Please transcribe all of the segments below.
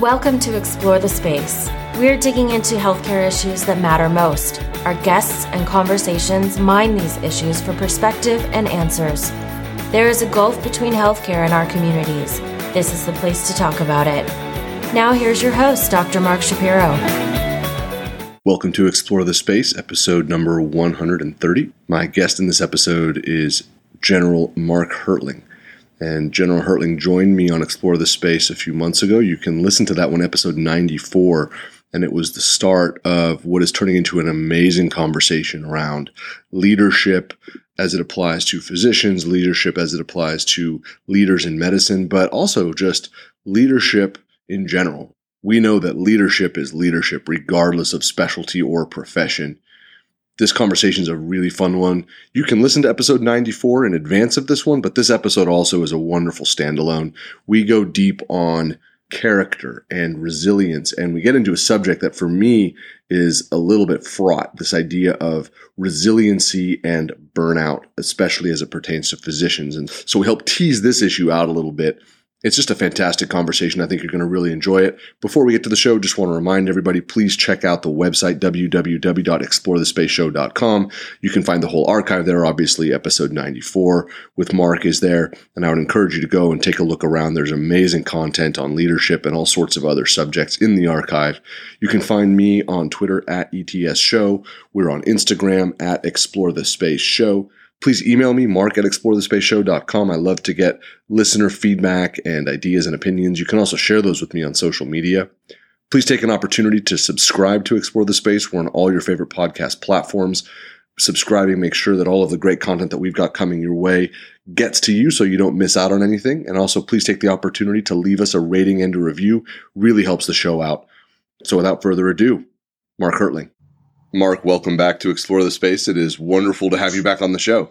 Welcome to Explore the Space. We're digging into healthcare issues that matter most. Our guests and conversations mine these issues for perspective and answers. There is a gulf between healthcare and our communities. This is the place to talk about it. Now here's your host, Dr. Mark Shapiro. Welcome to Explore the Space, episode number 130. My guest in this episode is General Mark Hertling. And General Hertling joined me on Explore the Space a few months ago. You can listen to that one, episode 94, and it was the start of what is turning into an amazing conversation around leadership as it applies to physicians, leadership as it applies to leaders in medicine, but also just leadership in general. We know that leadership is leadership, regardless of specialty or profession. This conversation is a really fun one. You can listen to episode 94 in advance of this one, but this episode also is a wonderful standalone. We go deep on character and resilience, and we get into a subject that for me is a little bit fraught, this idea of resiliency and burnout, especially as it pertains to physicians. And so we help tease this issue out a little bit. It's just a fantastic conversation. I think you're going to really enjoy it. Before we get to the show, just want to remind everybody, please check out the website, www.explorethespaceshow.com. You can find the whole archive there. Obviously, episode 94 with Mark is there. And I would encourage you to go and take a look around. There's amazing content on leadership and all sorts of other subjects in the archive. You can find me on Twitter at ETS Show. We're on Instagram at Explore the Space Show. Please email me, mark at explorethespaceshow.com. I love to get listener feedback and ideas and opinions. You can also share those with me on social media. Please take an opportunity to subscribe to Explore the Space. We're on all your favorite podcast platforms. Subscribing makes sure that all of the great content that we've got coming your way gets to you so you don't miss out on anything. And also, please take the opportunity to leave us a rating and a review. Really helps the show out. So without further ado, Mark Hertling. Mark, welcome back to Explore the Space. It is wonderful to have you back on the show.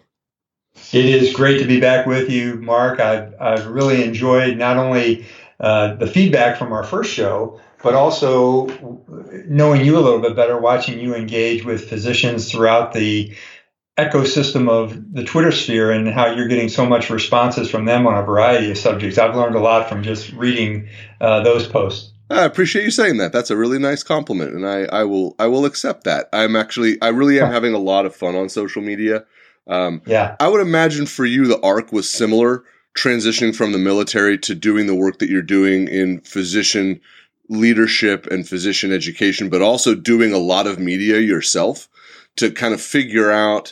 It is great to be back with you, Mark. I've really enjoyed not only the feedback from our first show, but also knowing you a little bit better, watching you engage with physicians throughout the ecosystem of the Twitter sphere and how you're getting so much responses from them on a variety of subjects. I've learned a lot from just reading those posts. I appreciate you saying that. That's a really nice compliment, and I will accept that. I really am having a lot of fun on social media. I would imagine for you the arc was similar, transitioning from the military to doing the work that you're doing in physician leadership and physician education, but also doing a lot of media yourself to kind of figure out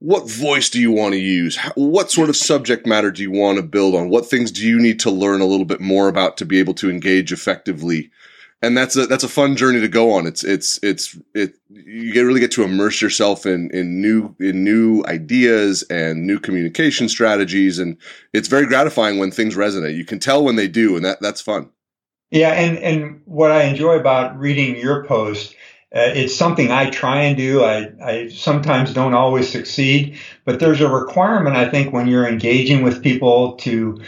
what voice do you want to use? What sort of subject matter do you want to build on? What things do you need to learn a little bit more about to be able to engage effectively? And that's a fun journey to go on. You really get to immerse yourself in new ideas and new communication strategies, and it's very gratifying when things resonate. You can tell when they do, and that's fun. Yeah, and what I enjoy about reading your post, it's something I try and do. I sometimes don't always succeed, but there's a requirement, I think, when you're engaging with people to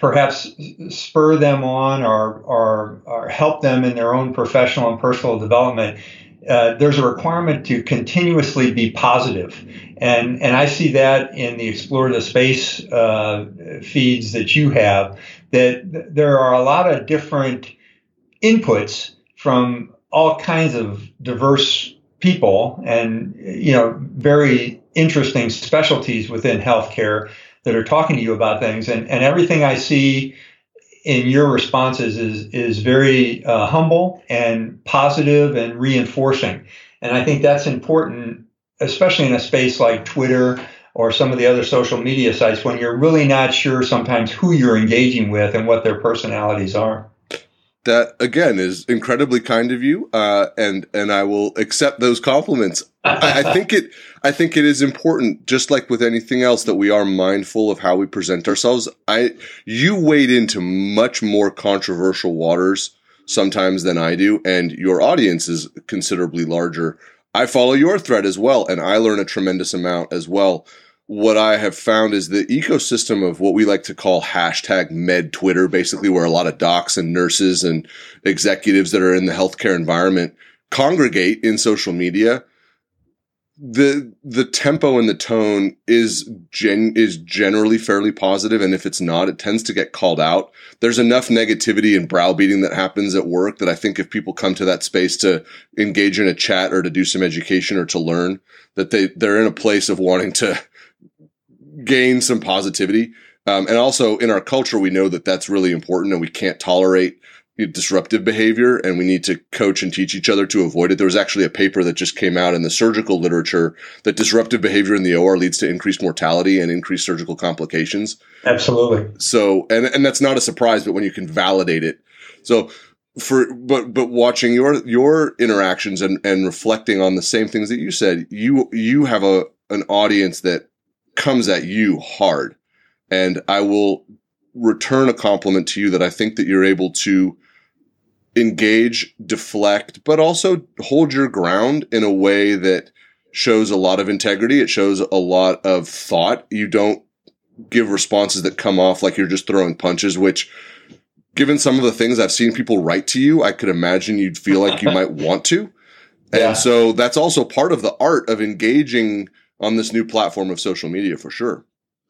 perhaps spur them on or help them in their own professional and personal development. There's a requirement to continuously be positive. And I see that in the Explore the Space feeds that you have, that there are a lot of different inputs from all kinds of diverse people and, very interesting specialties within healthcare that are talking to you about things. And everything I see in your responses is very humble and positive and reinforcing. And I think that's important, especially in a space like Twitter or some of the other social media sites, when you're really not sure sometimes who you're engaging with and what their personalities are. That, again, is incredibly kind of you, and I will accept those compliments. I think it is important, just like with anything else, that we are mindful of how we present ourselves. You wade into much more controversial waters sometimes than I do, and your audience is considerably larger. I follow your thread as well, and I learn a tremendous amount as well. What I have found is the ecosystem of what we like to call hashtag med Twitter, basically where a lot of docs and nurses and executives that are in the healthcare environment congregate in social media. the tempo and the tone is generally fairly positive, and if it's not, it tends to get called out. There's enough negativity and browbeating that happens at work that I think if people come to that space to engage in a chat or to do some education or to learn, that they're in a place of wanting to gain some positivity. And also in our culture, we know that that's really important, and we can't tolerate disruptive behavior, and we need to coach and teach each other to avoid it. There was actually a paper that just came out in the surgical literature that disruptive behavior in the OR leads to increased mortality and increased surgical complications. Absolutely. So, and that's not a surprise, but when you can validate it. So but watching your interactions and reflecting on the same things that you said, you have an audience that comes at you hard. And I will return a compliment to you that I think that you're able to engage, deflect, but also hold your ground in a way that shows a lot of integrity. It shows a lot of thought. You don't give responses that come off like you're just throwing punches, which, given some of the things I've seen people write to you, I could imagine you'd feel like you might want to. Yeah. And so that's also part of the art of engaging on this new platform of social media, for sure.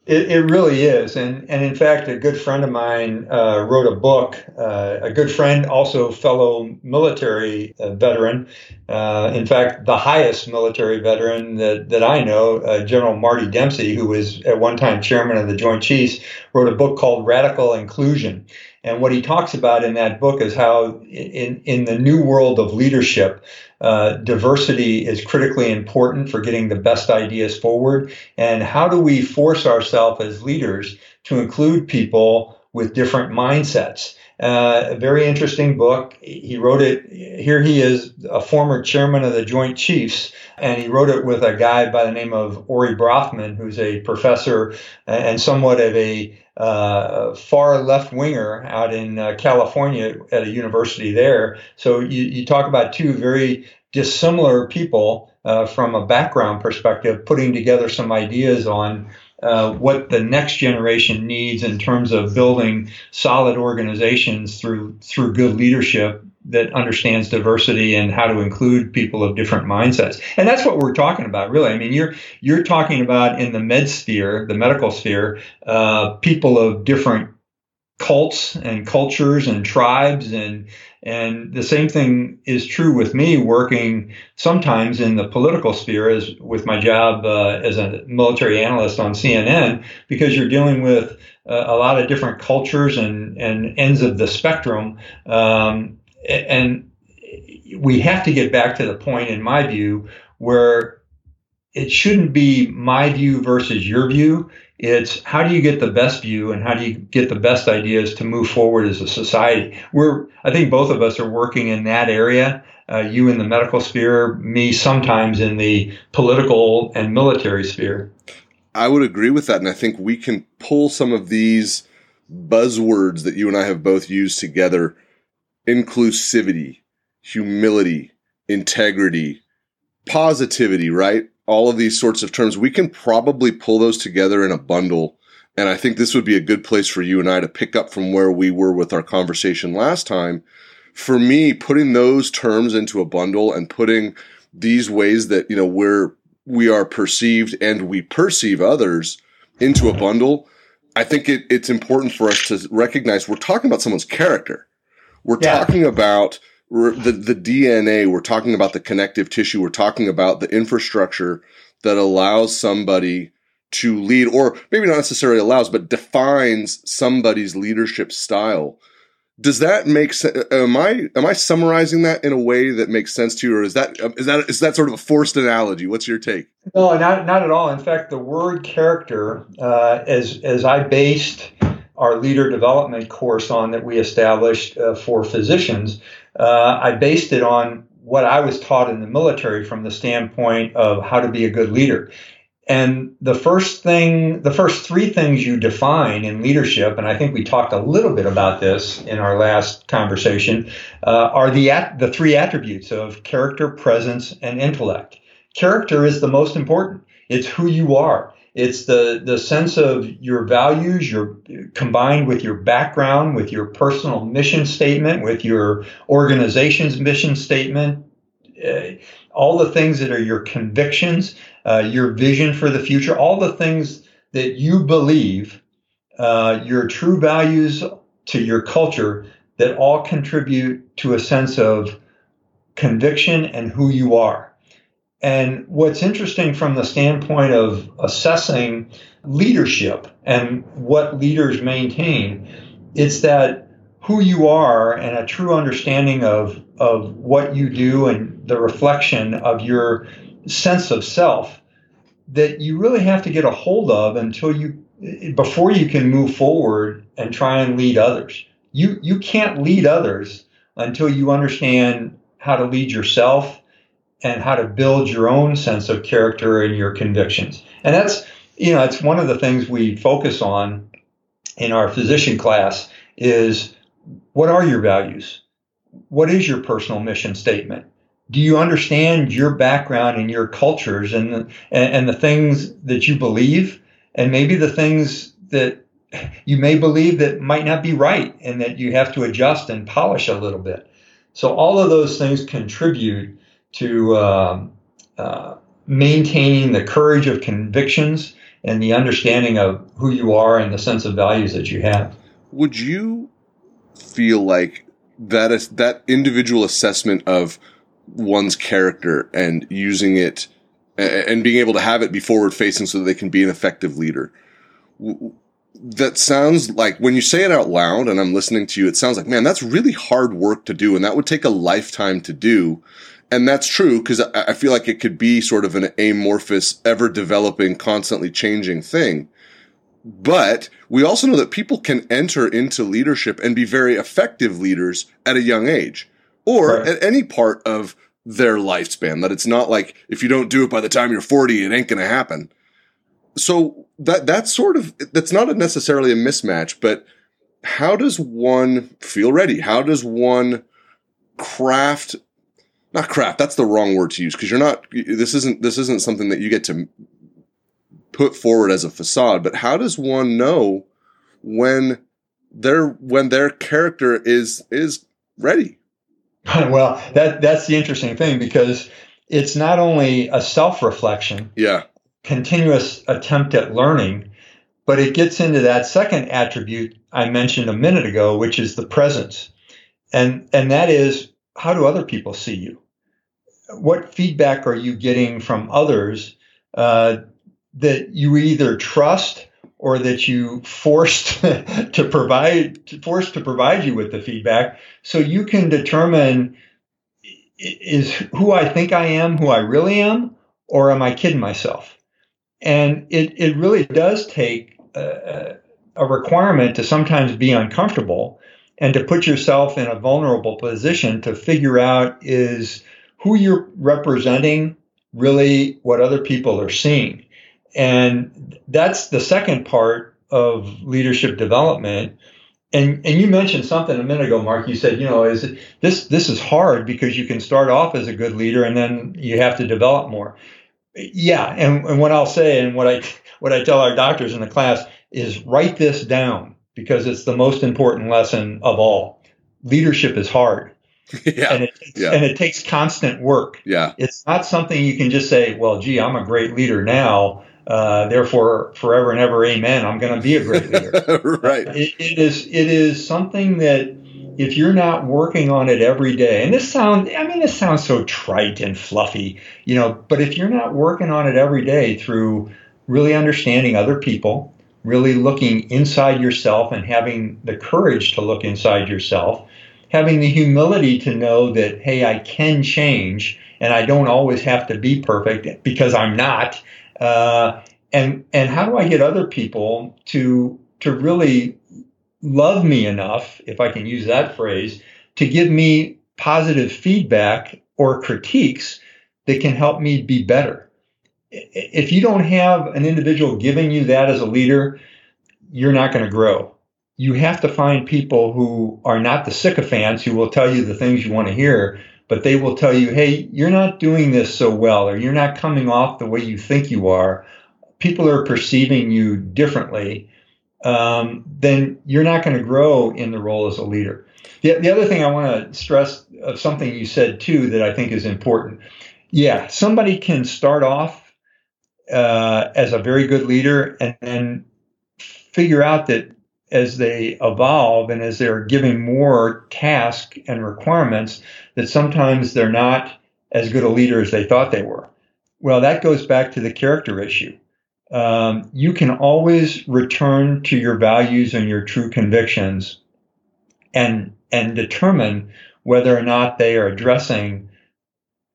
It really is. And in fact, a good friend of mine wrote a book, a good friend, also fellow military veteran. In fact, the highest military veteran that I know, General Marty Dempsey, who was at one time chairman of the Joint Chiefs, wrote a book called Radical Inclusion. And what he talks about in that book is how in the new world of leadership, diversity is critically important for getting the best ideas forward. And how do we force ourselves as leaders to include people with different mindsets? A very interesting book. He wrote it. Here he is, a former chairman of the Joint Chiefs, and he wrote it with a guy by the name of Ori Brothman, who's a professor and somewhat of a far left winger out in California at a university there. So you talk about two very dissimilar people from a background perspective putting together some ideas on what the next generation needs in terms of building solid organizations through good leadership that understands diversity and how to include people of different mindsets. And that's what we're talking about, really. I mean, you're talking about in the med sphere, the medical sphere, people of different cults and cultures and tribes, and the same thing is true with me working sometimes in the political sphere as with my job as a military analyst on CNN, because you're dealing with a lot of different cultures and ends of the spectrum. And we have to get back to the point, in my view, where it shouldn't be my view versus your view. It's how do you get the best view and how do you get the best ideas to move forward as a society? I think both of us are working in that area, you in the medical sphere, me sometimes in the political and military sphere. I would agree with that. And I think we can pull some of these buzzwords that you and I have both used together: inclusivity, humility, integrity, positivity, right? All of these sorts of terms, we can probably pull those together in a bundle. And I think this would be a good place for you and I to pick up from where we were with our conversation last time. For me, putting those terms into a bundle and putting these ways that, we are perceived and we perceive others into a bundle, I think it's important for us to recognize we're talking about someone's character. We're talking about the DNA. We're talking about the connective tissue. We're talking about the infrastructure that allows somebody to lead, or maybe not necessarily allows, but defines somebody's leadership style. Does that make sense? Am I summarizing that in a way that makes sense to you, or is that sort of a forced analogy? What's your take? No, not at all. In fact, the word character, as I based our leader development course on that we established for physicians, I based it on what I was taught in the military from the standpoint of how to be a good leader. And the first three things you define in leadership, and I think we talked a little bit about this in our last conversation, are the three attributes of character, presence, and intellect. Character is the most important. It's who you are. It's the sense of your values, your combined with your background, with your personal mission statement, with your organization's mission statement, all the things that are your convictions, your vision for the future, all the things that you believe, your true values to your culture, that all contribute to a sense of conviction and who you are. And what's interesting from the standpoint of assessing leadership and what leaders maintain, it's that who you are and a true understanding of what you do and the reflection of your sense of self that you really have to get a hold of before you can move forward and try and lead others. You can't lead others until you understand how to lead yourself and how to build your own sense of character and your convictions. And that's, it's one of the things we focus on in our physician class is, what are your values? What is your personal mission statement? Do you understand your background and your cultures and the things that you believe, and maybe the things that you may believe that might not be right and that you have to adjust and polish a little bit? So all of those things contribute to maintaining the courage of convictions and the understanding of who you are and the sense of values that you have. Would you feel like that is that individual assessment of one's character and using it and being able to have it be forward-facing so that they can be an effective leader? That sounds like, when you say it out loud and I'm listening to you, it sounds like, man, that's really hard work to do, and that would take a lifetime to do. And that's true, because I feel like it could be sort of an amorphous, ever-developing, constantly changing thing. But we also know that people can enter into leadership and be very effective leaders at a young age or at any part of their lifespan, that it's not like if you don't do it by the time you're 40, it ain't going to happen. So that's not necessarily a mismatch, but how does one feel ready? How does one that's the wrong word to use, because this isn't something that you get to put forward as a facade, but how does one know when their character is ready? Well, that's the interesting thing, because it's not only a self-reflection, continuous attempt at learning, but it gets into that second attribute I mentioned a minute ago, which is the presence. And that is, how do other people see you? What feedback are you getting from others that you either trust or that you forced to provide you with the feedback, so you can determine, is who I think I am who I really am, or am I kidding myself? And it really does take a requirement to sometimes be uncomfortable and to put yourself in a vulnerable position to figure out, is who you're representing really what other people are seeing? And that's the second part of leadership development. And you mentioned something a minute ago, Mark. You said, this is hard because you can start off as a good leader and then you have to develop more. Yeah, and what I'll say and what I tell our doctors in the class is, write this down, because it's the most important lesson of all. Leadership is hard. And it takes constant work. Yeah. It's not something you can just say, well, gee, I'm a great leader now, therefore forever and ever, amen, I'm going to be a great leader. Right. It is something that if you're not working on it every day, and this sounds so trite and fluffy, but if you're not working on it every day through really understanding other people, really looking inside yourself and having the courage to look inside yourself, having the humility to know that, hey, I can change and I don't always have to be perfect, because I'm not. And how do I get other people to really love me enough, if I can use that phrase, to give me positive feedback or critiques that can help me be better? If you don't have an individual giving you that as a leader, you're not going to grow. You have to find people who are not the sycophants who will tell you the things you want to hear, but they will tell you, hey, you're not doing this so well, or you're not coming off the way you think you are. People are perceiving you differently. Then you're not going to grow in the role as a leader. The other thing I want to stress of something you said, too, that I think is important. Yeah, somebody can start off as a very good leader and then figure out that as they evolve and as they're giving more tasks and requirements, that sometimes they're not as good a leader as they thought they were. Well, that goes back to the character issue. You can always return to your values and your true convictions and determine whether or not they are addressing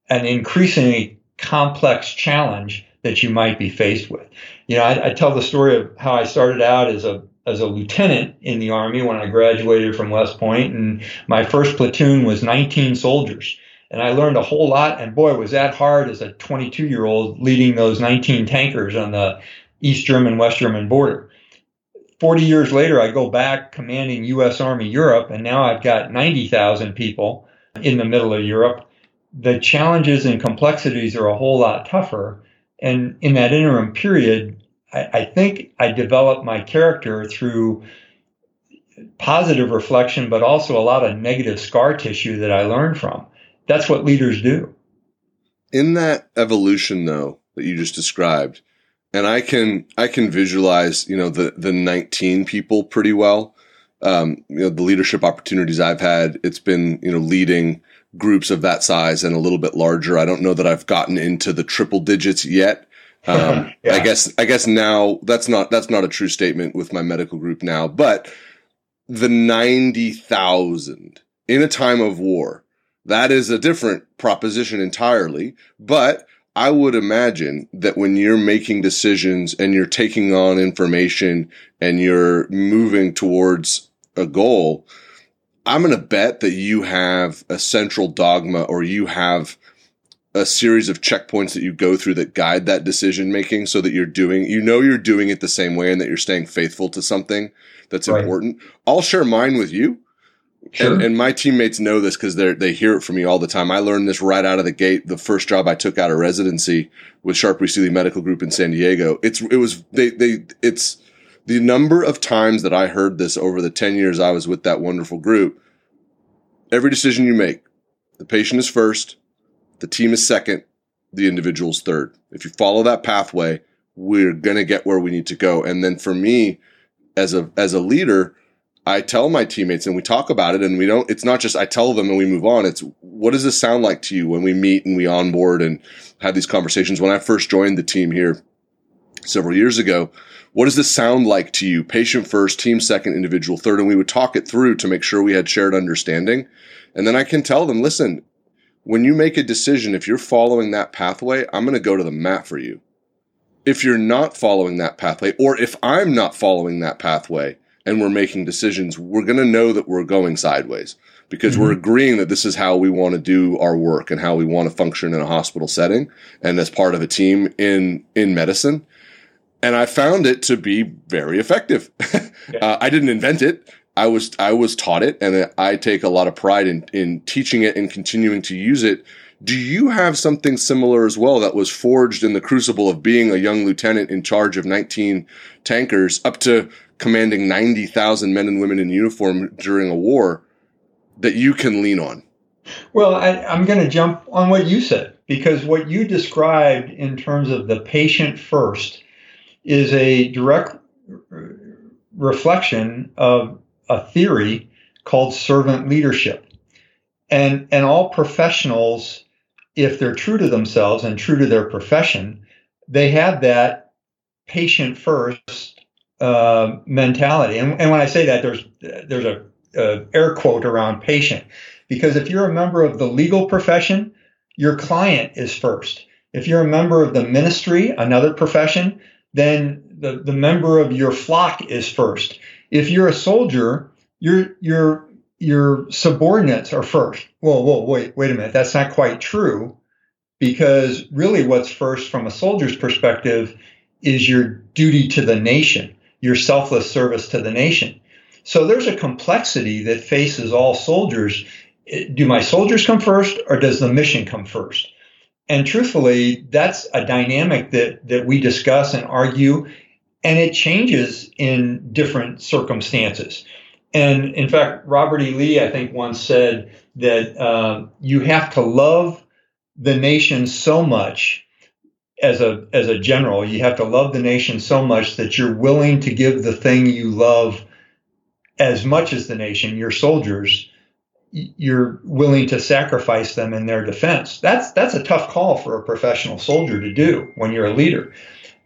an increasingly complex challenge that you might be faced with. You know, I tell the story of how I started out as a lieutenant in the Army when I graduated from West Point, and my first platoon was 19 soldiers. And I learned a whole lot, and boy, was that hard as a 22-year-old leading those 19 tankers on the East German, West German border. 40 years later, I go back commanding U.S. Army Europe, and now I've got 90,000 people in the middle of Europe. The challenges and complexities are a whole lot tougher. And in that interim period, I think I developed my character through positive reflection, but also a lot of negative scar tissue that I learned from. That's what leaders do. In that evolution, though, that you just described, and I can visualize, you know, the 19 people pretty well. You know, the leadership opportunities I've had, it's been, you know, leading groups of that size and a little bit larger. I don't know that I've gotten into the triple digits yet. Yeah. I guess now that's not a true statement with my medical group now, but the 90,000 in a time of war. That is a different proposition entirely, but I would imagine that when you're making decisions and you're taking on information and you're moving towards a goal, I'm going to bet that you have a central dogma or you have a series of checkpoints that you go through that guide that decision making so that you're doing it the same way and that you're staying faithful to something that's important. I'll share mine with you. Sure. And my teammates know this because they hear it from me all the time. I learned this right out of the gate. The first job I took out of residency with Sharp Rees-Stealy Medical Group in San Diego. It's the number of times that I heard this over the 10 years I was with that wonderful group. Every decision you make, the patient is first, the team is second, the individual's third. If you follow that pathway, we're going to get where we need to go. And then for me, as a leader, I tell my teammates and we talk about it and we don't, it's not just I tell them and we move on. It's what does this sound like to you when we meet and we onboard and have these conversations? When I first joined the team here several years ago, what does this sound like to you? Patient first, team second, individual third. And we would talk it through to make sure we had shared understanding. And then I can tell them, listen, when you make a decision, if you're following that pathway, I'm going to go to the mat for you. If you're not following that pathway, or if I'm not following that pathway, and we're making decisions, we're going to know that we're going sideways because we're agreeing that this is how we want to do our work and how we want to function in a hospital setting and as part of a team in medicine. And I found it to be very effective. I didn't invent it. I was taught it, and I take a lot of pride in teaching it and continuing to use it. Do you have something similar as well that was forged in the crucible of being a young lieutenant in charge of 19 tankers up to commanding 90,000 men and women in uniform during a war that you can lean on? Well, I'm going to jump on what you said, because what you described in terms of the patient first is a direct reflection of a theory called servant leadership. And all professionals, if they're true to themselves and true to their profession, they have that patient first mentality. And when I say that, there's a air quote around patient, because if you're a member of the legal profession, your client is first. If you're a member of the ministry, another profession, then the member of your flock is first. If you're a soldier, your subordinates are first. Whoa, wait a minute. That's not quite true, because really what's first from a soldier's perspective is your duty to the nation, your selfless service to the nation. So there's a complexity that faces all soldiers. Do my soldiers come first, or does the mission come first? And truthfully, that's a dynamic that we discuss and argue, and it changes in different circumstances. And in fact, Robert E. Lee, I think, once said that you have to love the nation so much as a general, you have to love the nation so much that you're willing to give the thing you love as much as the nation, your soldiers, you're willing to sacrifice them in their defense. That's a tough call for a professional soldier to do when you're a leader.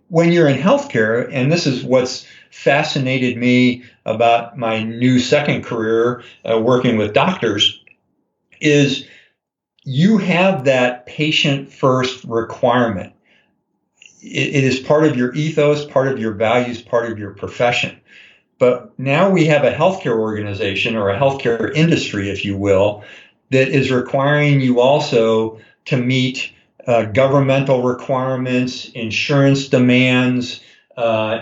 When you're in healthcare, and this is what's fascinated me about my new second career working with doctors, is you have that patient first requirement. It is part of your ethos, part of your values, part of your profession. But now we have a healthcare organization or a healthcare industry, if you will, that is requiring you also to meet governmental requirements, insurance demands,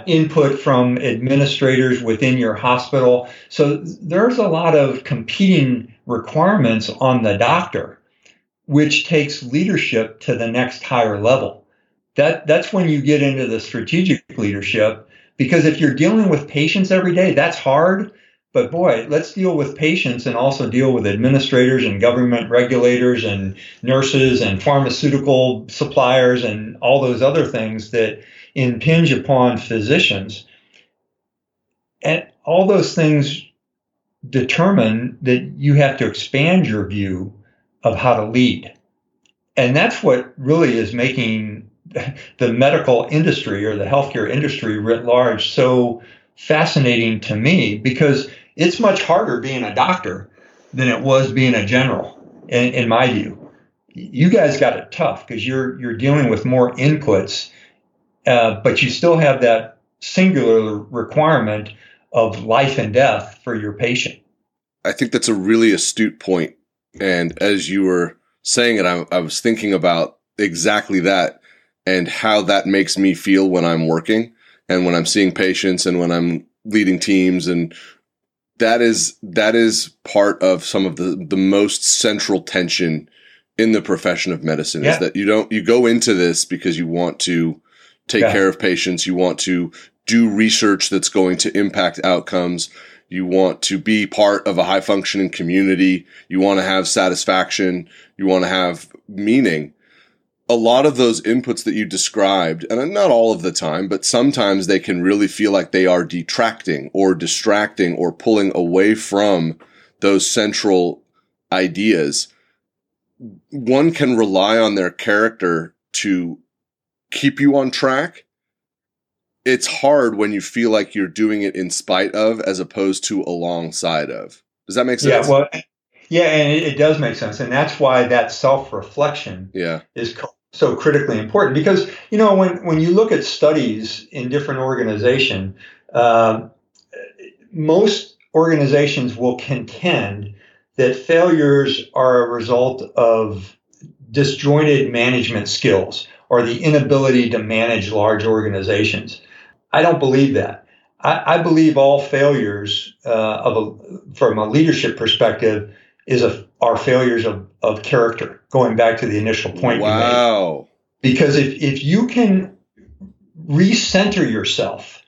input from administrators within your hospital. So there's a lot of competing requirements on the doctor, which takes leadership to the next higher level. That's when you get into the strategic leadership, because if you're dealing with patients every day, that's hard. But boy, let's deal with patients and also deal with administrators and government regulators and nurses and pharmaceutical suppliers and all those other things that impinge upon physicians. And all those things determine that you have to expand your view of how to lead. And that's what really is making the medical industry or the healthcare industry writ large so fascinating to me, because it's much harder being a doctor than it was being a general, in my view. You guys got it tough because you're dealing with more inputs, but you still have that singular requirement of life and death for your patient. I think that's a really astute point. And as you were saying it, I was thinking about exactly that and how that makes me feel when I'm working and when I'm seeing patients and when I'm leading teams. And that is part of some of the most central tension in the profession of medicine, is that you go into this because you want to take care of patients. You want to do research that's going to impact outcomes. You want to be part of a high functioning community. You want to have satisfaction. You want to have meaning. A lot of those inputs that you described, and not all of the time, but sometimes they can really feel like they are detracting or distracting or pulling away from those central ideas. One can rely on their character to keep you on track. It's hard when you feel like you're doing it in spite of, as opposed to alongside of. Does that make sense? Yeah, and it does make sense. And that's why that self-reflection is so critically important. Because, you know, when you look at studies in different organizations, most organizations will contend that failures are a result of disjointed management skills or the inability to manage large organizations. I don't believe that. I believe all failures from a leadership perspective are failures of character, going back to the initial point you made. Because if you can recenter yourself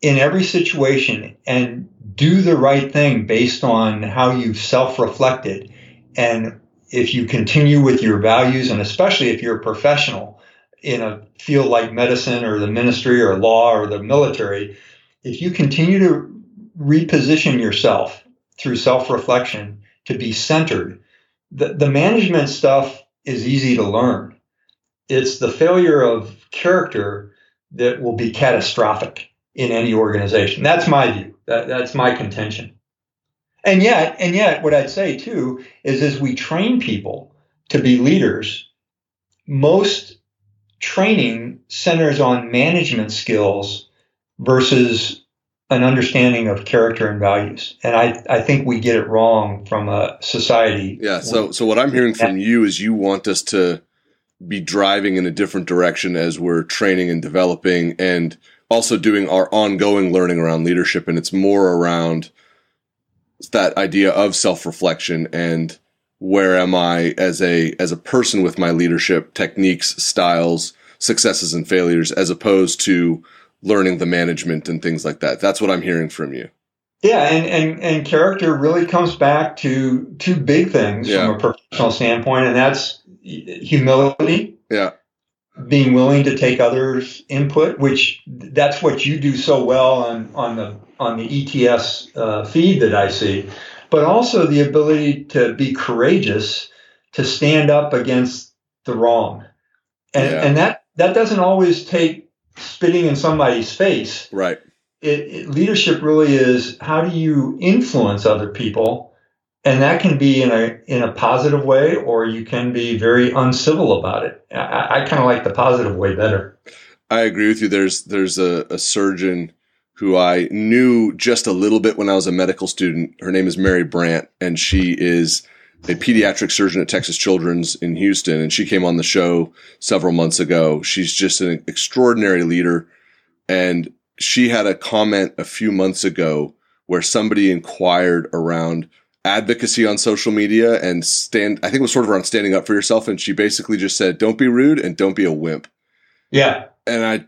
in every situation and do the right thing based on how you've self-reflected, and if you continue with your values, and especially if you're a professional in a field like medicine or the ministry or law or the military, if you continue to reposition yourself through self-reflection to be centered. The management stuff is easy to learn. It's the failure of character that will be catastrophic in any organization. That's my view. That's my contention. And yet, what I'd say too is as we train people to be leaders, most training centers on management skills versus an understanding of character and values. And I think we get it wrong from a society. Yeah. So what I'm hearing from you is you want us to be driving in a different direction as we're training and developing and also doing our ongoing learning around leadership. And it's more around that idea of self-reflection and where am I as a person with my leadership techniques, styles, successes and failures, as opposed to learning the management and things like that. That's what I'm hearing from you. Yeah, and character really comes back to two big things from a professional standpoint, and that's humility. Yeah. Being willing to take others' input, which that's what you do so well on the ETS feed that I see, but also the ability to be courageous to stand up against the wrong. And that doesn't always take spitting in somebody's face. Right. Leadership really is, how do you influence other people? And that can be in a positive way, or you can be very uncivil about it. I kind of like the positive way better. I agree with you. There's a surgeon who I knew just a little bit when I was a medical student. Her name is Mary Brandt, and she is a pediatric surgeon at Texas Children's in Houston. And she came on the show several months ago. She's just an extraordinary leader. And she had a comment a few months ago where somebody inquired around advocacy on social media and I think it was sort of around standing up for yourself. And she basically just said, don't be rude and don't be a wimp. Yeah. And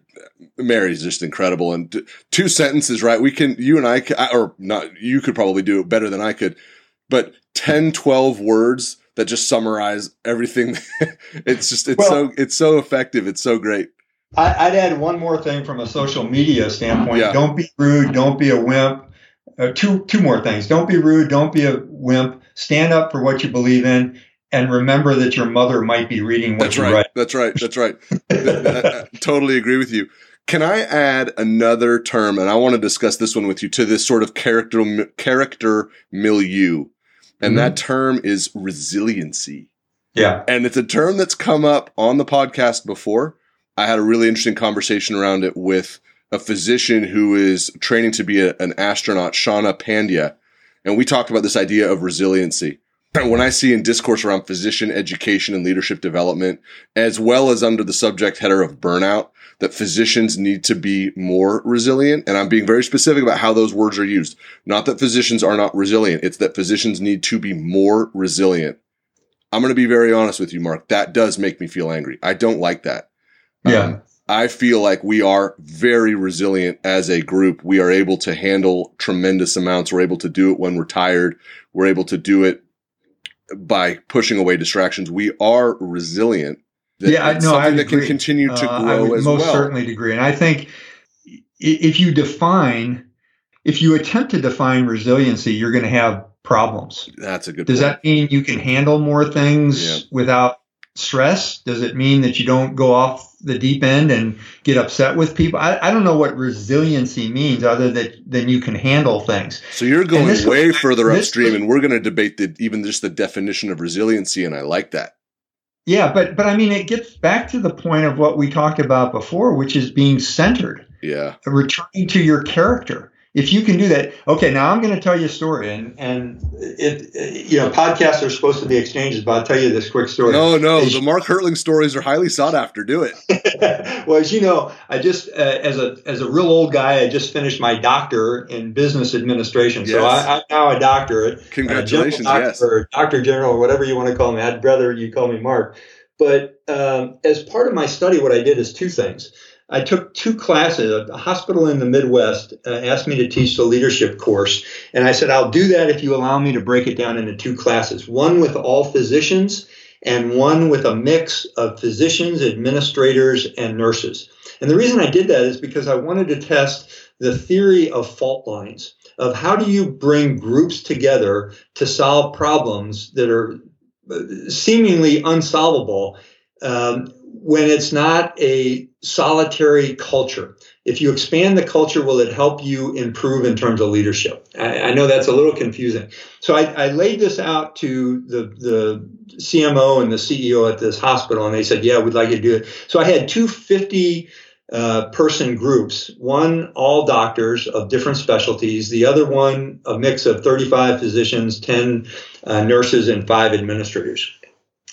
Mary's just incredible. And two sentences, right? You could probably do it better than I could, but 10, 12 words that just summarize everything. It's so effective. It's so great. I'd add one more thing from a social media standpoint. Yeah. Don't be rude. Don't be a wimp. Two more things. Don't be rude. Don't be a wimp. Stand up for what you believe in, and remember that your mother might be reading what you write. That's right. That's right. I totally agree with you. Can I add another term? And I want to discuss this one with you, to this sort of character milieu. And that term is resiliency. Yeah. And it's a term that's come up on the podcast before. I had a really interesting conversation around it with a physician who is training to be an astronaut, Shauna Pandya. And we talked about this idea of resiliency. And when I see in discourse around physician education and leadership development, as well as under the subject header of burnout, that physicians need to be more resilient. And I'm being very specific about how those words are used. Not that physicians are not resilient. It's that physicians need to be more resilient. I'm going to be very honest with you, Mark. That does make me feel angry. I don't like that. Yeah. I feel like we are very resilient as a group. We are able to handle tremendous amounts. We're able to do it when we're tired. We're able to do it by pushing away distractions. We are resilient. That can continue to grow as well. I would most certainly agree. And I think if you attempt to define resiliency, you're going to have problems. That's a good point. Does that mean you can handle more things without stress? Does it mean that you don't go off the deep end and get upset with people? I don't know what resiliency means other than you can handle things. So you're going way further upstream, and we're going to debate even just the definition of resiliency, and I like that. Yeah, but I mean, it gets back to the point of what we talked about before, which is being centered. Yeah. Returning to your character. If you can do that, okay, now I'm going to tell you a story, and podcasts are supposed to be exchanges, but I'll tell you this quick story. The Mark Hertling stories are highly sought after. Do it. Well, as you know, I just, as a real old guy, I just finished my doctor in business administration. Yes. So I'm now a doctorate. Congratulations, or Dr. General, or whatever you want to call me. I'd rather you call me Mark. But as part of my study, what I did is two things. I took two classes. A hospital in the Midwest asked me to teach the leadership course. And I said, I'll do that if you allow me to break it down into two classes, one with all physicians and one with a mix of physicians, administrators, and nurses. And the reason I did that is because I wanted to test the theory of fault lines, of how do you bring groups together to solve problems that are seemingly unsolvable when it's not a solitary culture. If you expand the culture, will it help you improve in terms of leadership? I know that's a little confusing. So I laid this out to the CMO and the CEO at this hospital, and they said, yeah, we'd like you to do it. So I had two 50-person groups, one all doctors of different specialties, the other one a mix of 35 physicians, 10 nurses, and 5 administrators.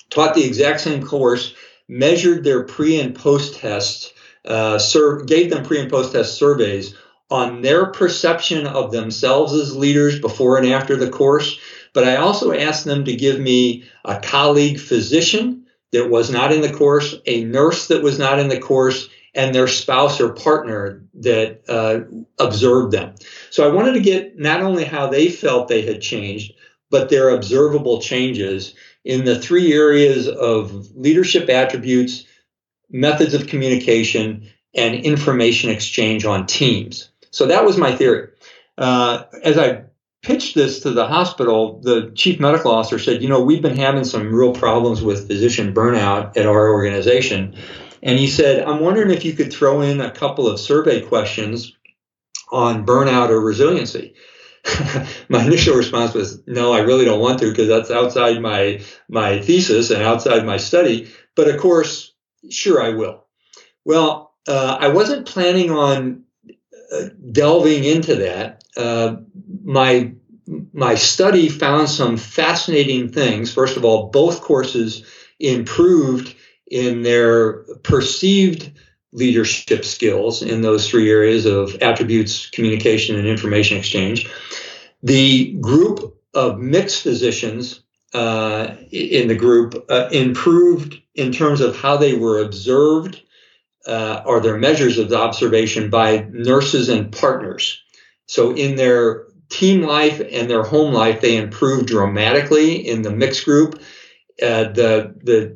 Taught the exact same course, measured their pre and post tests, gave them pre and post test surveys on their perception of themselves as leaders before and after the course. But I also asked them to give me a colleague physician that was not in the course, a nurse that was not in the course, and their spouse or partner that observed them. So I wanted to get not only how they felt they had changed, but their observable changes in the three areas of leadership attributes, methods of communication, and information exchange on teams. So that was my theory. As I pitched this to the hospital, the chief medical officer said, you know, we've been having some real problems with physician burnout at our organization. And he said, I'm wondering if you could throw in a couple of survey questions on burnout or resiliency. My initial response was, no, I really don't want to, because that's outside my thesis and outside my study. But of course, sure, I will. Well, I wasn't planning on delving into that. My study found some fascinating things. First of all, both courses improved in their perceived leadership skills in those three areas of attributes, communication, and information exchange. The group of mixed physicians in the group improved in terms of how they were observed or their measures of the observation by nurses and partners. So in their team life and their home life, they improved dramatically in the mixed group. The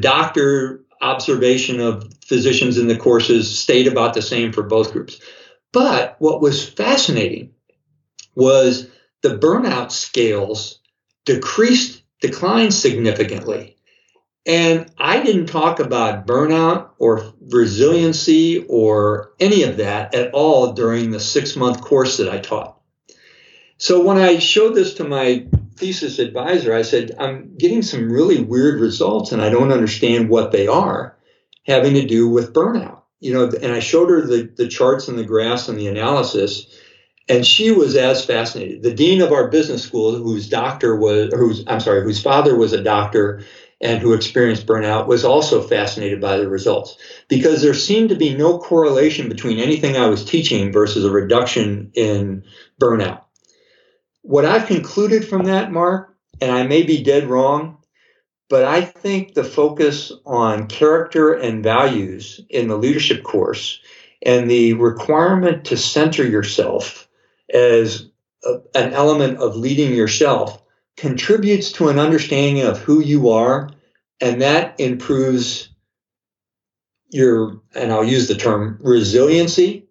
doctor observation of physicians in the courses stayed about the same for both groups. But what was fascinating was the burnout scales declined significantly. And I didn't talk about burnout or resiliency or any of that at all during the 6-month course that I taught. So when I showed this to my thesis advisor, I said, I'm getting some really weird results and I don't understand what they are having to do with burnout. You know, and I showed her the charts and the graphs and the analysis, and she was as fascinated. The dean of our business school, whose father was a doctor and who experienced burnout, was also fascinated by the results, because there seemed to be no correlation between anything I was teaching versus a reduction in burnout. What I've concluded from that, Mark, and I may be dead wrong, but I think the focus on character and values in the leadership course and the requirement to center yourself as an element of leading yourself contributes to an understanding of who you are, and that improves your, and I'll use the term, resiliency,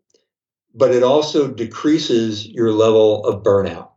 but it also decreases your level of burnout.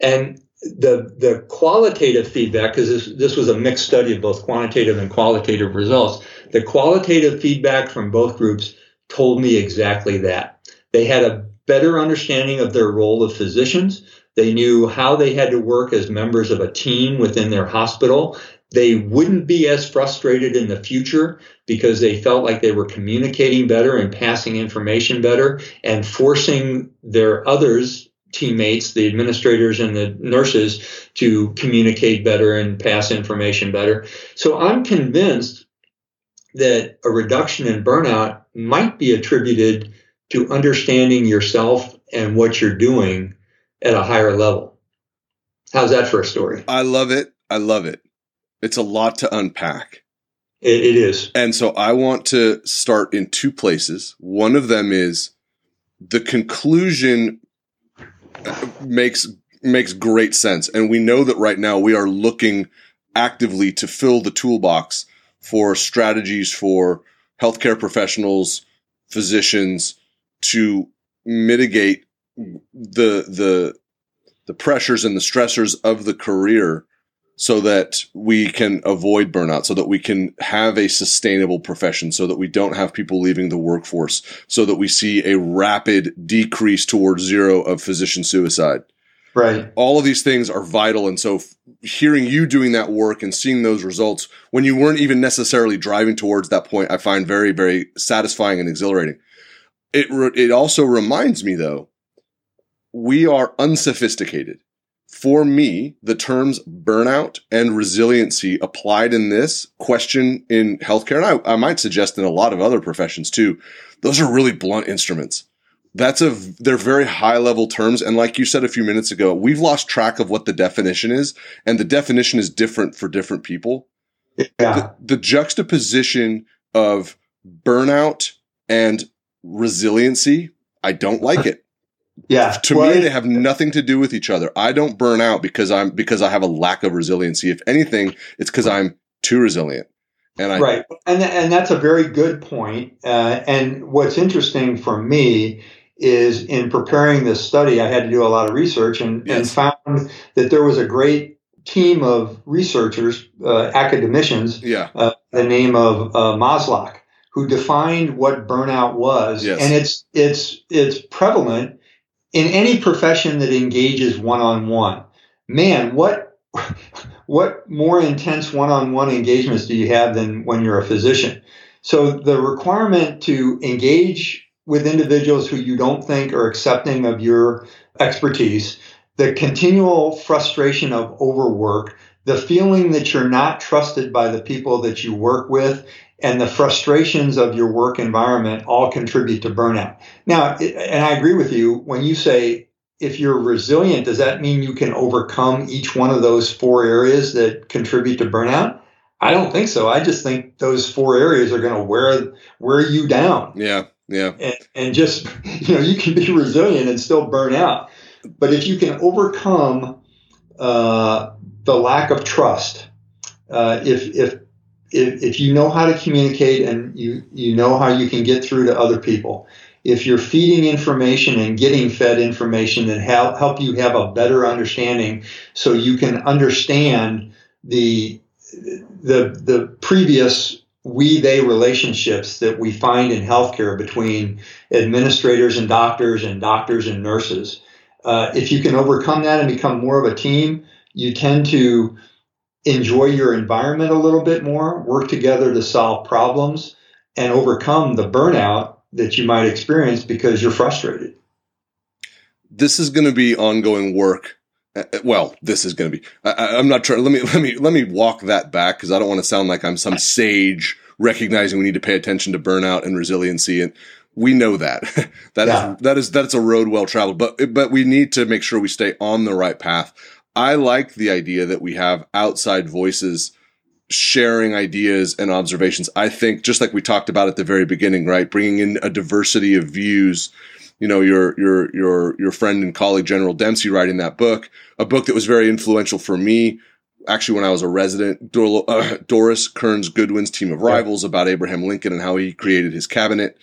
And the qualitative feedback, because this was a mixed study of both quantitative and qualitative results, the qualitative feedback from both groups told me exactly that. They had a better understanding of their role of physicians. They knew how they had to work as members of a team within their hospital. They wouldn't be as frustrated in the future because they felt like they were communicating better and passing information better and forcing their others, teammates, the administrators and the nurses, to communicate better and pass information better. So I'm convinced that a reduction in burnout might be attributed to understanding yourself and what you're doing at a higher level. How's that for a story? I love it. I love it. It's a lot to unpack. It is. And so I want to start in two places. One of them is the conclusion makes great sense. And we know that right now we are looking actively to fill the toolbox for strategies for healthcare professionals, physicians, to mitigate the pressures and the stressors of the career so that we can avoid burnout, so that we can have a sustainable profession, so that we don't have people leaving the workforce, so that we see a rapid decrease towards zero of physician suicide. Right. All of these things are vital. And so hearing you doing that work and seeing those results when you weren't even necessarily driving towards that point, I find very, very satisfying and exhilarating. It also reminds me, though, we are unsophisticated. For me, the terms burnout and resiliency applied in this question in healthcare, and I might suggest in a lot of other professions too, those are really blunt instruments. They're very high level terms. And like you said a few minutes ago, we've lost track of what the definition is, and the definition is different for different people. Yeah. The juxtaposition of burnout and resiliency, I don't like it. Yeah. To me, they have nothing to do with each other. I don't burn out because I have a lack of resiliency. If anything, it's because I'm too resilient. And I, right. And that's a very good point. And what's interesting for me is in preparing this study, I had to do a lot of research and found that there was a great team of researchers, academicians, the name of Maslach, who defined what burnout was. Yes. And it's prevalent in any profession that engages one-on-one. Man, what more intense one-on-one engagements do you have than when you're a physician? So the requirement to engage with individuals who you don't think are accepting of your expertise, the continual frustration of overwork, the feeling that you're not trusted by the people that you work with, and the frustrations of your work environment all contribute to burnout. Now, and I agree with you when you say, if you're resilient, does that mean you can overcome each one of those four areas that contribute to burnout? I don't think so. I just think those four areas are going to wear you down. Yeah. And just, you can be resilient and still burn out. But if you can overcome the lack of trust, if you know how to communicate and you know how you can get through to other people, if you're feeding information and getting fed information that help you have a better understanding, so you can understand the previous we-they relationships that we find in healthcare between administrators and doctors and nurses. If you can overcome that and become more of a team, you tend to enjoy your environment a little bit more, work together to solve problems, and overcome the burnout that you might experience because you're frustrated. This is going to be ongoing work. I'm not trying. Let me walk that back, because I don't want to sound like I'm some sage recognizing we need to pay attention to burnout and resiliency. And we know that that's a road well traveled. But we need to make sure we stay on the right path. I like the idea that we have outside voices sharing ideas and observations. I think, just like we talked about at the very beginning, right? Bringing in a diversity of views. Your friend and colleague, General Dempsey, writing that book, a book that was very influential for me, actually, when I was a resident, Doris Kearns Goodwin's Team of Rivals, about Abraham Lincoln and how he created his cabinet.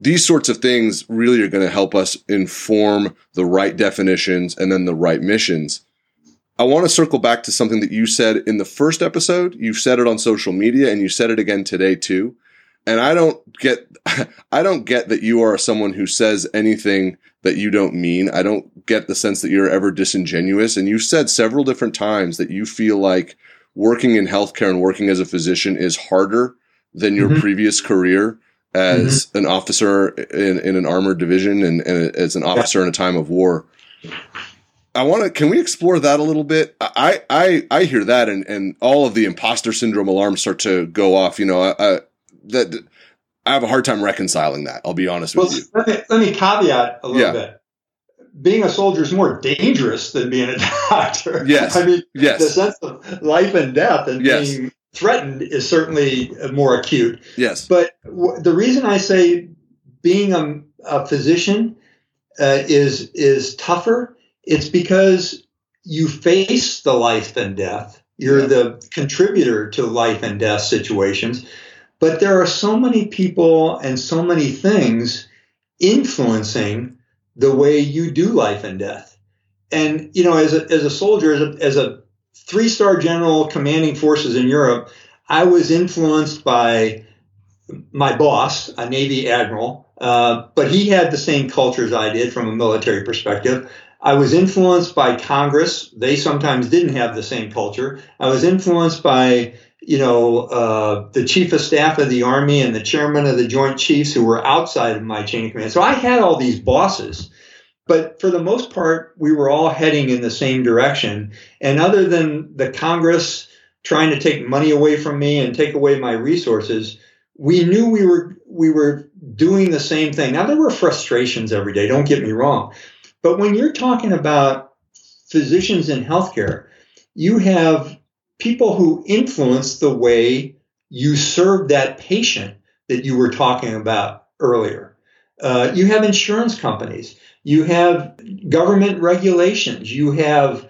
These sorts of things really are going to help us inform the right definitions and then the right missions. I want to circle back to something that you said in the first episode. You've said it on social media, and you said it again today too. And I don't get that you are someone who says anything that you don't mean. I don't get the sense that you're ever disingenuous. And you've said several different times that you feel like working in healthcare and working as a physician is harder than your previous career as an officer in an armored division and as an officer in a time of war. Can we explore that a little bit? I hear that and all of the imposter syndrome alarms start to go off. I have a hard time reconciling that. I'll be honest with you. Let me caveat a little bit. Being a soldier is more dangerous than being a doctor. Yes. The sense of life and death and being threatened is certainly more acute. Yes. But the reason I say being a physician is tougher, it's because you face the life and death. You're the contributor to life and death situations. But there are so many people and so many things influencing the way you do life and death. And, as a soldier, as a 3-star general commanding forces in Europe, I was influenced by my boss, a Navy admiral, but he had the same culture as I did from a military perspective. I was influenced by Congress. They sometimes didn't have the same culture. I was influenced by the chief of staff of the Army and the chairman of the Joint Chiefs, who were outside of my chain of command. So I had all these bosses, but for the most part, we were all heading in the same direction. And other than the Congress trying to take money away from me and take away my resources, we knew we were doing the same thing. Now, there were frustrations every day, don't get me wrong. But when you're talking about physicians in healthcare, you have people who influence the way you serve that patient, that you were talking about earlier. You have insurance companies. You have government regulations. You have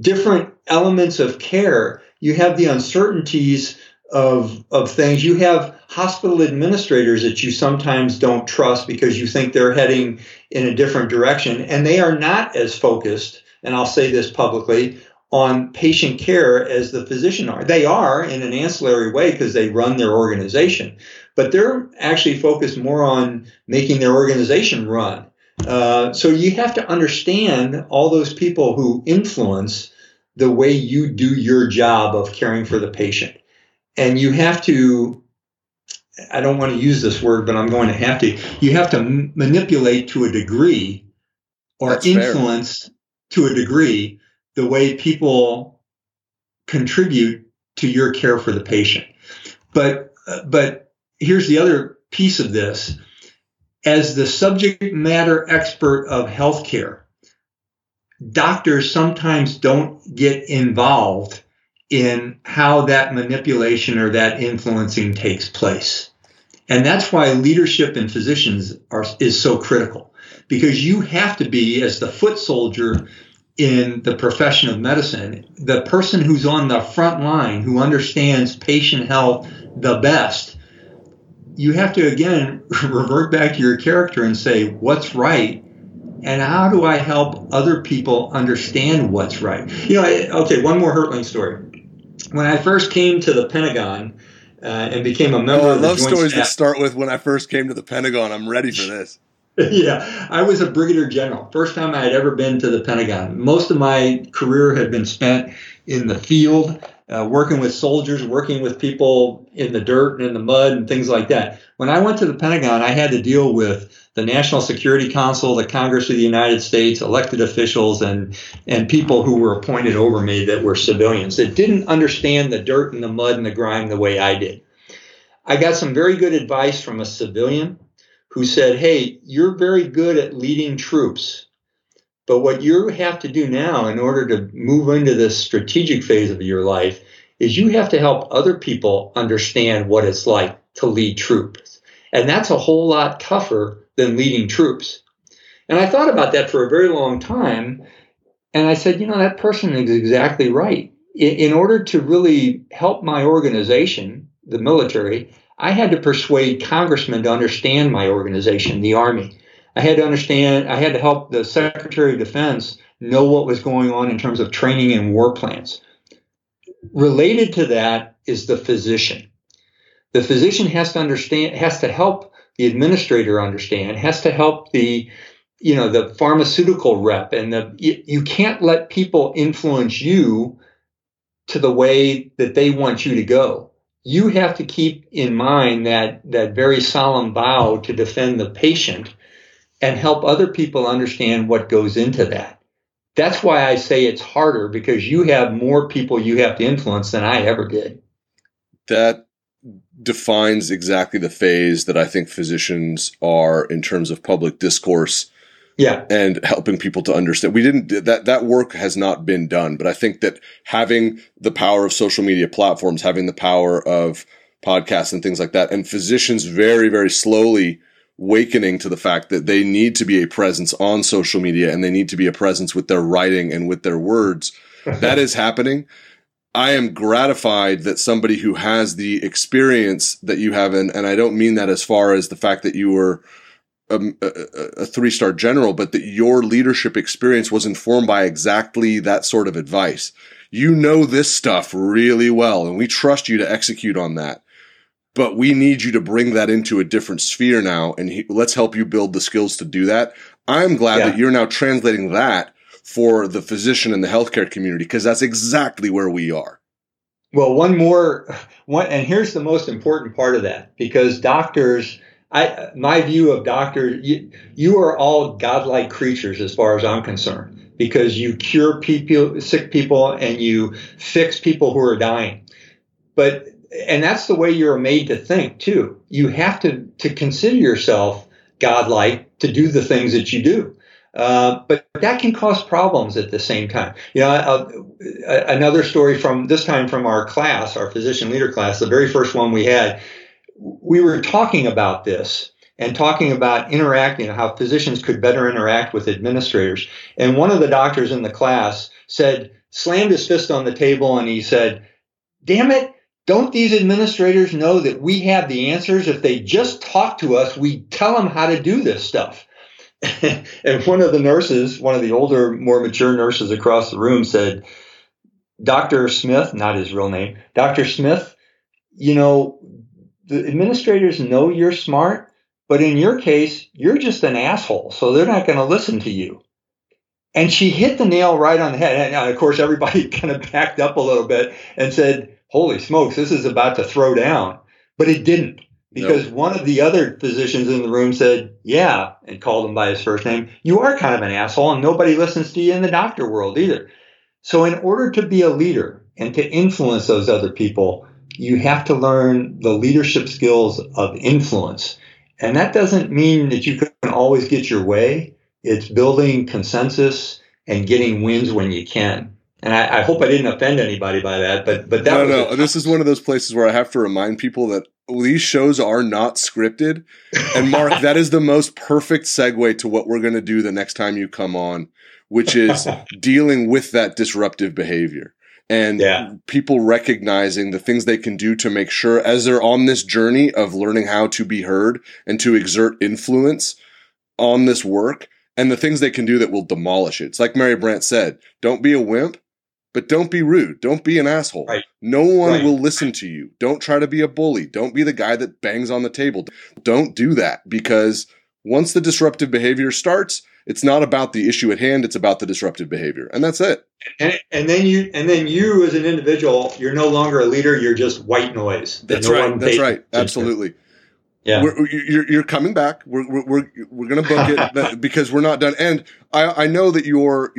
different elements of care. You have the uncertainties of things. You have hospital administrators that you sometimes don't trust because you think they're heading in a different direction, and they are not as focused, and I'll say this publicly, on patient care as the physician are. They are in an ancillary way because they run their organization, but they're actually focused more on making their organization run. So you have to understand all those people who influence the way you do your job of caring for the patient. And you have to, I don't want to use this word, but I'm going to have to, you have to manipulate to a degree or That's influence fair. To a degree the way people contribute to your care for the patient. But here's the other piece of this. As the subject matter expert of healthcare, doctors sometimes don't get involved in how that manipulation or that influencing takes place. And that's why leadership in physicians is so critical, because you have to be, as the foot soldier in the profession of medicine, the person who's on the front line, who understands patient health the best. You have to, again, revert back to your character and say, what's right? And how do I help other people understand what's right? One more Hertling story. When I first came to the Pentagon and became a member of the Joint Staff. I love stories that start with when I first came to the Pentagon. I'm ready for this. Yeah, I was a brigadier general. First time I had ever been to the Pentagon. Most of my career had been spent in the field, working with soldiers, working with people in the dirt and in the mud and things like that. When I went to the Pentagon, I had to deal with the National Security Council, the Congress of the United States, elected officials, and people who were appointed over me that were civilians that didn't understand the dirt and the mud and the grime the way I did. I got some very good advice from a civilian who said, hey, you're very good at leading troops, but what you have to do now in order to move into this strategic phase of your life is you have to help other people understand what it's like to lead troops. And that's a whole lot tougher than leading troops. And I thought about that for a very long time. And I said, that person is exactly right. In order to really help my organization, the military, I had to persuade congressmen to understand my organization, the Army. I had to help the Secretary of Defense know what was going on in terms of training and war plans. Related to that is the physician. The physician has to understand, has to help the administrator understand, has to help the pharmaceutical rep, and you can't let people influence you to the way that they want you to go. You have to keep in mind that very solemn vow to defend the patient and help other people understand what goes into that. That's why I say it's harder, because you have more people you have to influence than I ever did. That defines exactly the phase that I think physicians are in terms of public discourse, and helping people to understand. We didn't that work has not been done, but I think that having the power of social media platforms, having the power of podcasts and things like that, and physicians very, very slowly awakening to the fact that they need to be a presence on social media and they need to be a presence with their writing and with their words. That is happening. I am gratified that somebody who has the experience that you have, and I don't mean that as far as the fact that you were a three-star general, but that your leadership experience was informed by exactly that sort of advice. You know this stuff really well, and we trust you to execute on that. But we need you to bring that into a different sphere now, and let's help you build the skills to do that. I'm glad that you're now translating that for the physician and the healthcare community, because that's exactly where we are. Well, and here's the most important part of that, because doctors, my view of doctors, you are all godlike creatures as far as I'm concerned, because you cure people, sick people, and you fix people who are dying. And that's the way you're made to think too. You have to consider yourself godlike to do the things that you do. But that can cause problems at the same time. Another story from our physician leader class, the very first one we had, we were talking about this and talking about interacting, how physicians could better interact with administrators. And one of the doctors in the class said, slammed his fist on the table, and he said, damn it, don't these administrators know that we have the answers? If they just talk to us, we tell them how to do this stuff. And one of the nurses, one of the older, more mature nurses across the room said, Dr. Smith, not his real name, Dr. Smith, you know, the administrators know you're smart, but in your case, you're just an asshole, so they're not going to listen to you. And she hit the nail right on the head. And of course, everybody kind of backed up a little bit and said, holy smokes, this is about to throw down. But it didn't. Because one of the other physicians in the room said, yeah, and called him by his first name, you are kind of an asshole and nobody listens to you in the doctor world either. So in order to be a leader and to influence those other people, you have to learn the leadership skills of influence. And that doesn't mean that you can always get your way. It's building consensus and getting wins when you can. And I hope I didn't offend anybody by that, but that No. This is one of those places where I have to remind people that these shows are not scripted. And Mark, that is the most perfect segue to what we're going to do the next time you come on, which is dealing with that disruptive behavior and people recognizing the things they can do to make sure as they're on this journey of learning how to be heard and to exert influence on this work and the things they can do that will demolish it. It's like Mary Brandt said, don't be a wimp. But don't be rude. Don't be an asshole. Right. No one will listen to you. Don't try to be a bully. Don't be the guy that bangs on the table. Don't do that, because once the disruptive behavior starts, it's not about the issue at hand. It's about the disruptive behavior. And that's it. And then you as an individual, you're no longer a leader. You're just white noise. That's right. Absolutely. Yeah, you're coming back. We're going to book it because we're not done. And I know that your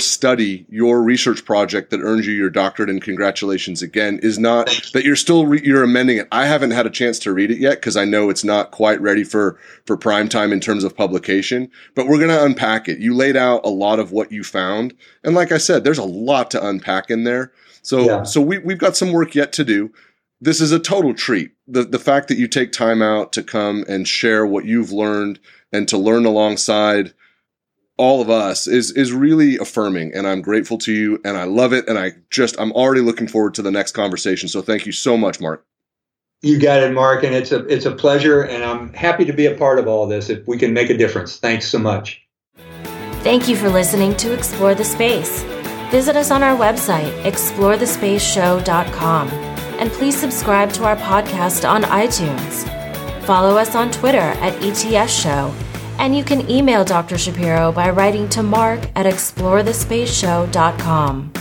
study, your research project that earned you your doctorate, and congratulations again, is not that you're still you're amending it. I haven't had a chance to read it yet because I know it's not quite ready for prime time in terms of publication. But we're going to unpack it. You laid out a lot of what you found, and like I said, there's a lot to unpack in there. So we've got some work yet to do. This is a total treat. The fact that you take time out to come and share what you've learned and to learn alongside all of us is really affirming. And I'm grateful to you and I love it. And I'm already looking forward to the next conversation. So thank you so much, Mark. You got it, Mark. And it's a pleasure. And I'm happy to be a part of all this if we can make a difference. Thanks so much. Thank you for listening to Explore the Space. Visit us on our website, explorethespaceshow.com. And please subscribe to our podcast on iTunes. Follow us on Twitter at ETS Show. And you can email Dr. Shapiro by writing to mark@explorethespaceshow.com.